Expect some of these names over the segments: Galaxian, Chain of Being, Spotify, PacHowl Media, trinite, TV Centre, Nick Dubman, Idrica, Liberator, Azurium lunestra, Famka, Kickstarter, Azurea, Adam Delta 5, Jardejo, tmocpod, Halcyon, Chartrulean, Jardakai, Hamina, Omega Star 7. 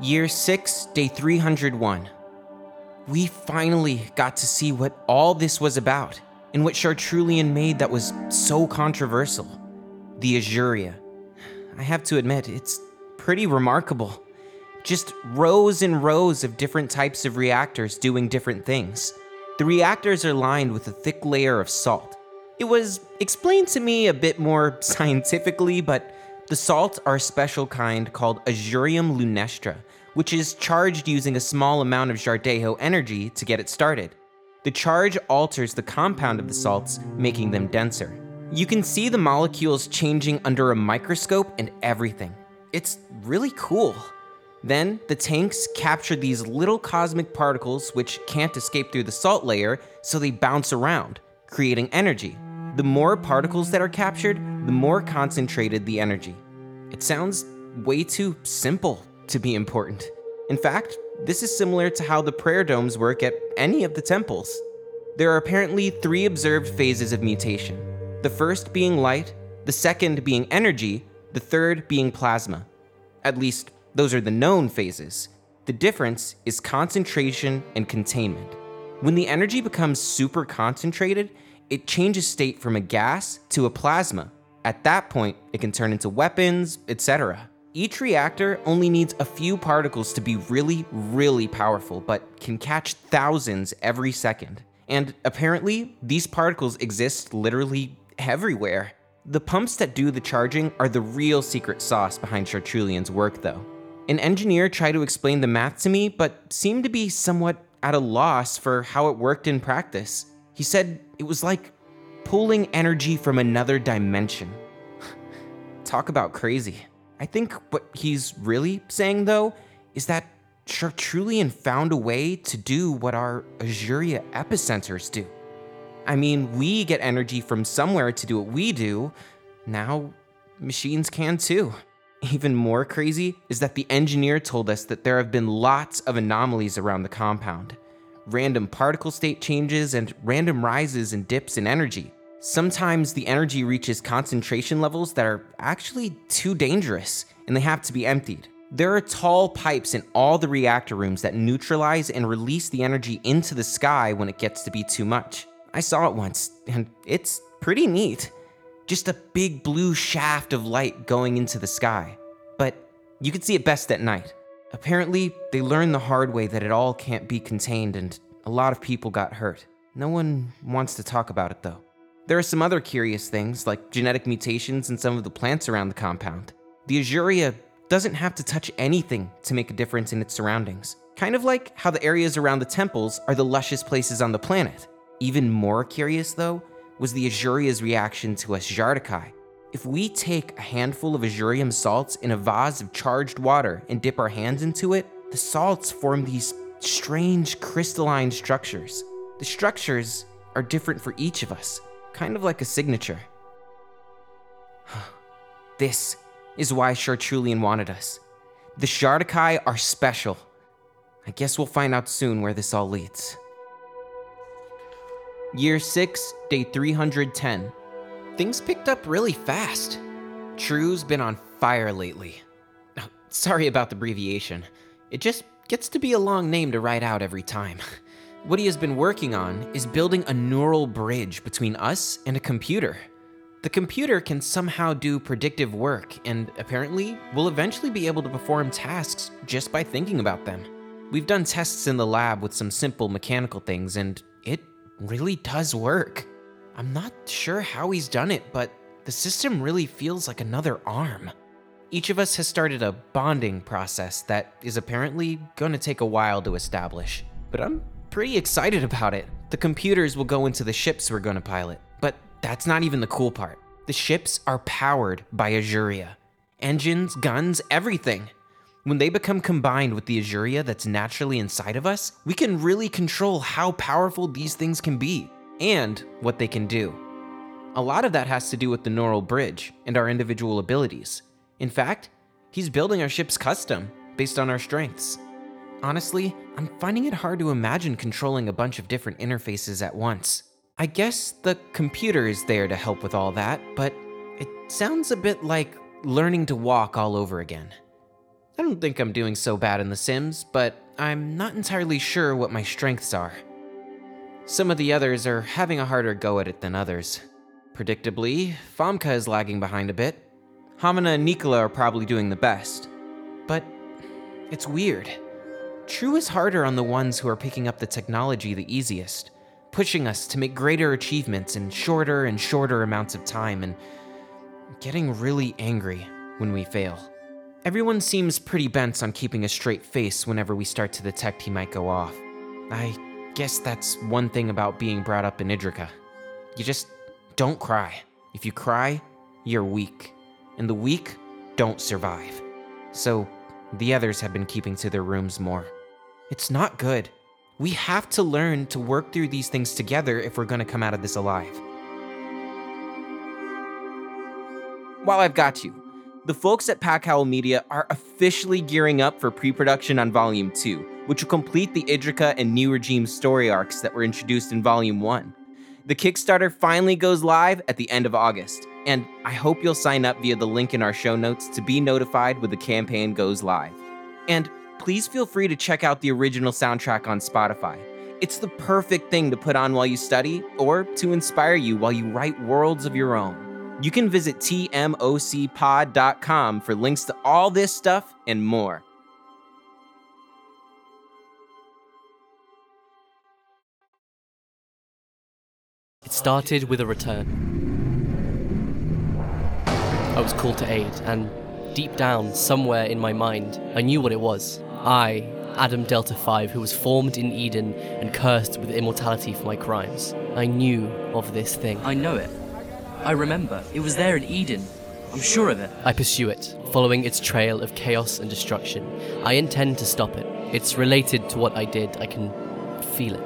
Year 6, day 301. We finally got to see what all this was about and what Chartrulean made that was so controversial. The Azurea. I have to admit, it's pretty remarkable. Just rows and rows of different types of reactors doing different things. The reactors are lined with a thick layer of salt. It was explained to me a bit more scientifically, but the salts are a special kind called Azurium lunestra, which is charged using a small amount of Jardejo energy to get it started. The charge alters the compound of the salts, making them denser. You can see the molecules changing under a microscope and everything. It's really cool. Then, the tanks capture these little cosmic particles which can't escape through the salt layer, so they bounce around, creating energy. The more particles that are captured, the more concentrated the energy. It sounds way too simple to be important. In fact, this is similar to how the prayer domes work at any of the temples. There are apparently 3 observed phases of mutation. The first being light, the second being energy, the third being plasma. At least, those are the known phases. The difference is concentration and containment. When the energy becomes super concentrated, it changes state from a gas to a plasma. At that point, it can turn into weapons, etc. Each reactor only needs a few particles to be really, really powerful, but can catch thousands every second. And apparently, these particles exist literally everywhere. The pumps that do the charging are the real secret sauce behind Chartrulean's work, though. An engineer tried to explain the math to me, but seemed to be somewhat at a loss for how it worked in practice. He said it was like pulling energy from another dimension. Talk about crazy. I think what he's really saying, though, is that Chartrulean found a way to do what our Azurea epicenters do. I mean, we get energy from somewhere to do what we do. Now, machines can too. Even more crazy is that the engineer told us that there have been lots of anomalies around the compound. Random particle state changes and random rises and dips in energy. Sometimes the energy reaches concentration levels that are actually too dangerous, and they have to be emptied. There are tall pipes in all the reactor rooms that neutralize and release the energy into the sky when it gets to be too much. I saw it once, and it's pretty neat. Just a big blue shaft of light going into the sky. But you can see it best at night. Apparently, they learned the hard way that it all can't be contained, and a lot of people got hurt. No one wants to talk about it, though. There are some other curious things, like genetic mutations in some of the plants around the compound. The Azurea doesn't have to touch anything to make a difference in its surroundings. Kind of like how the areas around the temples are the lushest places on the planet. Even more curious, though, was the Azurea's reaction to us Jardakai. If we take a handful of Azurium salts in a vase of charged water and dip our hands into it, the salts form these strange crystalline structures. The structures are different for each of us, kind of like a signature. This is why Chartrulean wanted us. The Jardakai are special. I guess we'll find out soon where this all leads. Year 6, day 310. Things picked up really fast. True's been on fire lately. Sorry about the abbreviation. It just gets to be a long name to write out every time. What he has been working on is building a neural bridge between us and a computer. The computer can somehow do predictive work and apparently will eventually be able to perform tasks just by thinking about them. We've done tests in the lab with some simple mechanical things and it really does work. I'm not sure how he's done it, but the system really feels like another arm. Each of us has started a bonding process that is apparently going to take a while to establish, but I'm pretty excited about it. The computers will go into the ships we're going to pilot, but that's not even the cool part. The ships are powered by Azurea. Engines, guns, everything. When they become combined with the Azurea that's naturally inside of us, we can really control how powerful these things can be and what they can do. A lot of that has to do with the neural bridge and our individual abilities. In fact, he's building our ships custom based on our strengths. Honestly, I'm finding it hard to imagine controlling a bunch of different interfaces at once. I guess the computer is there to help with all that, but it sounds a bit like learning to walk all over again. I don't think I'm doing so bad in The Sims, but I'm not entirely sure what my strengths are. Some of the others are having a harder go at it than others. Predictably, Famka is lagging behind a bit. Hamina and Nicola are probably doing the best. But it's weird. True is harder on the ones who are picking up the technology the easiest, pushing us to make greater achievements in shorter and shorter amounts of time and getting really angry when we fail. Everyone seems pretty bent on keeping a straight face whenever we start to detect he might go off. I guess that's one thing about being brought up in Idrica. You just don't cry. If you cry, you're weak. And the weak don't survive. So the others have been keeping to their rooms more. It's not good. We have to learn to work through these things together if we're going to come out of this alive. While I've got you, the folks at PacHowl Media are officially gearing up for pre-production on Volume 2, which will complete the Idrica and New Regime story arcs that were introduced in Volume 1. The Kickstarter finally goes live at the end of August, and I hope you'll sign up via the link in our show notes to be notified when the campaign goes live. And please feel free to check out the original soundtrack on Spotify. It's the perfect thing to put on while you study, or to inspire you while you write worlds of your own. You can visit tmocpod.com for links to all this stuff and more. It started with a return. I was called to aid, and deep down, somewhere in my mind, I knew what it was. I, Adam Delta 5, who was formed in Eden and cursed with immortality for my crimes. I knew of this thing. I know it. I remember. It was there in Eden. I'm sure of it. I pursue it, following its trail of chaos and destruction. I intend to stop it. It's related to what I did. I can feel it.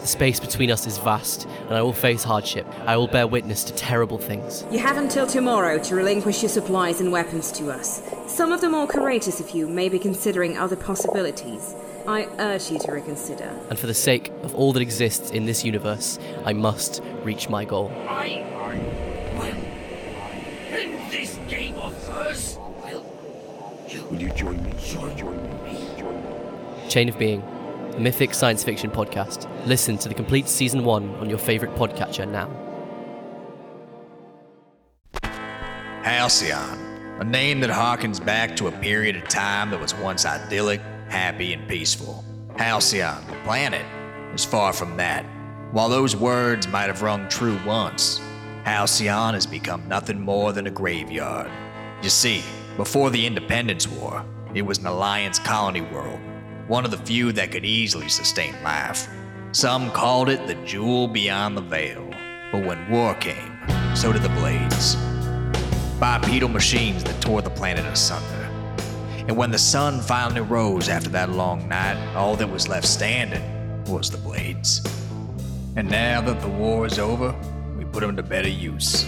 The space between us is vast, and I will face hardship. I will bear witness to terrible things. You have until tomorrow to relinquish your supplies and weapons to us. Some of the more courageous of you may be considering other possibilities. I urge you to reconsider. And for the sake of all that exists in this universe, I must reach my goal. Will you join me? Chain of Being, a mythic science fiction podcast. Listen to the complete season 1 on your favorite podcatcher now. Halcyon, a name that harkens back to a period of time that was once idyllic, happy, and peaceful. Halcyon, the planet, is far from that. While those words might have rung true once, Halcyon has become nothing more than a graveyard. You see, before the Independence War, it was an Alliance colony world, one of the few that could easily sustain life. Some called it the jewel beyond the veil. But when war came, so did the blades. Bipedal machines that tore the planet asunder. And when the sun finally rose after that long night, all that was left standing was the blades. And now that the war is over, we put them to better use.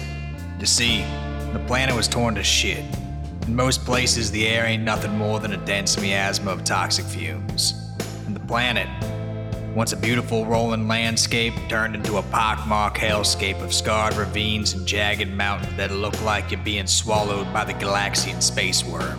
You see, the planet was torn to shit. In most places, the air ain't nothing more than a dense miasma of toxic fumes. And the planet, once a beautiful rolling landscape, turned into a pockmarked hellscape of scarred ravines and jagged mountains that look like you're being swallowed by the Galaxian space worm.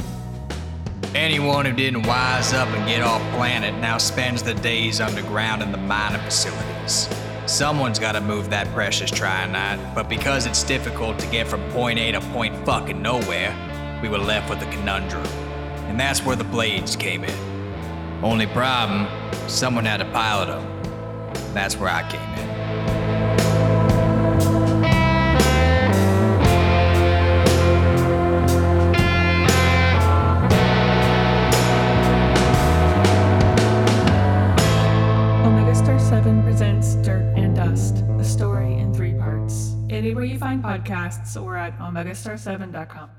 Anyone who didn't wise up and get off planet now spends their days underground in the mining facilities. Someone's gotta move that precious trinite, but because it's difficult to get from point A to point fucking nowhere, we were left with a conundrum, and that's where the blades came in. Only problem, someone had to pilot them. That's where I came in. Omega Star 7 presents Dirt and Dust, a story in 3 parts. Anywhere you find podcasts. podcasts or at omegastar7.com.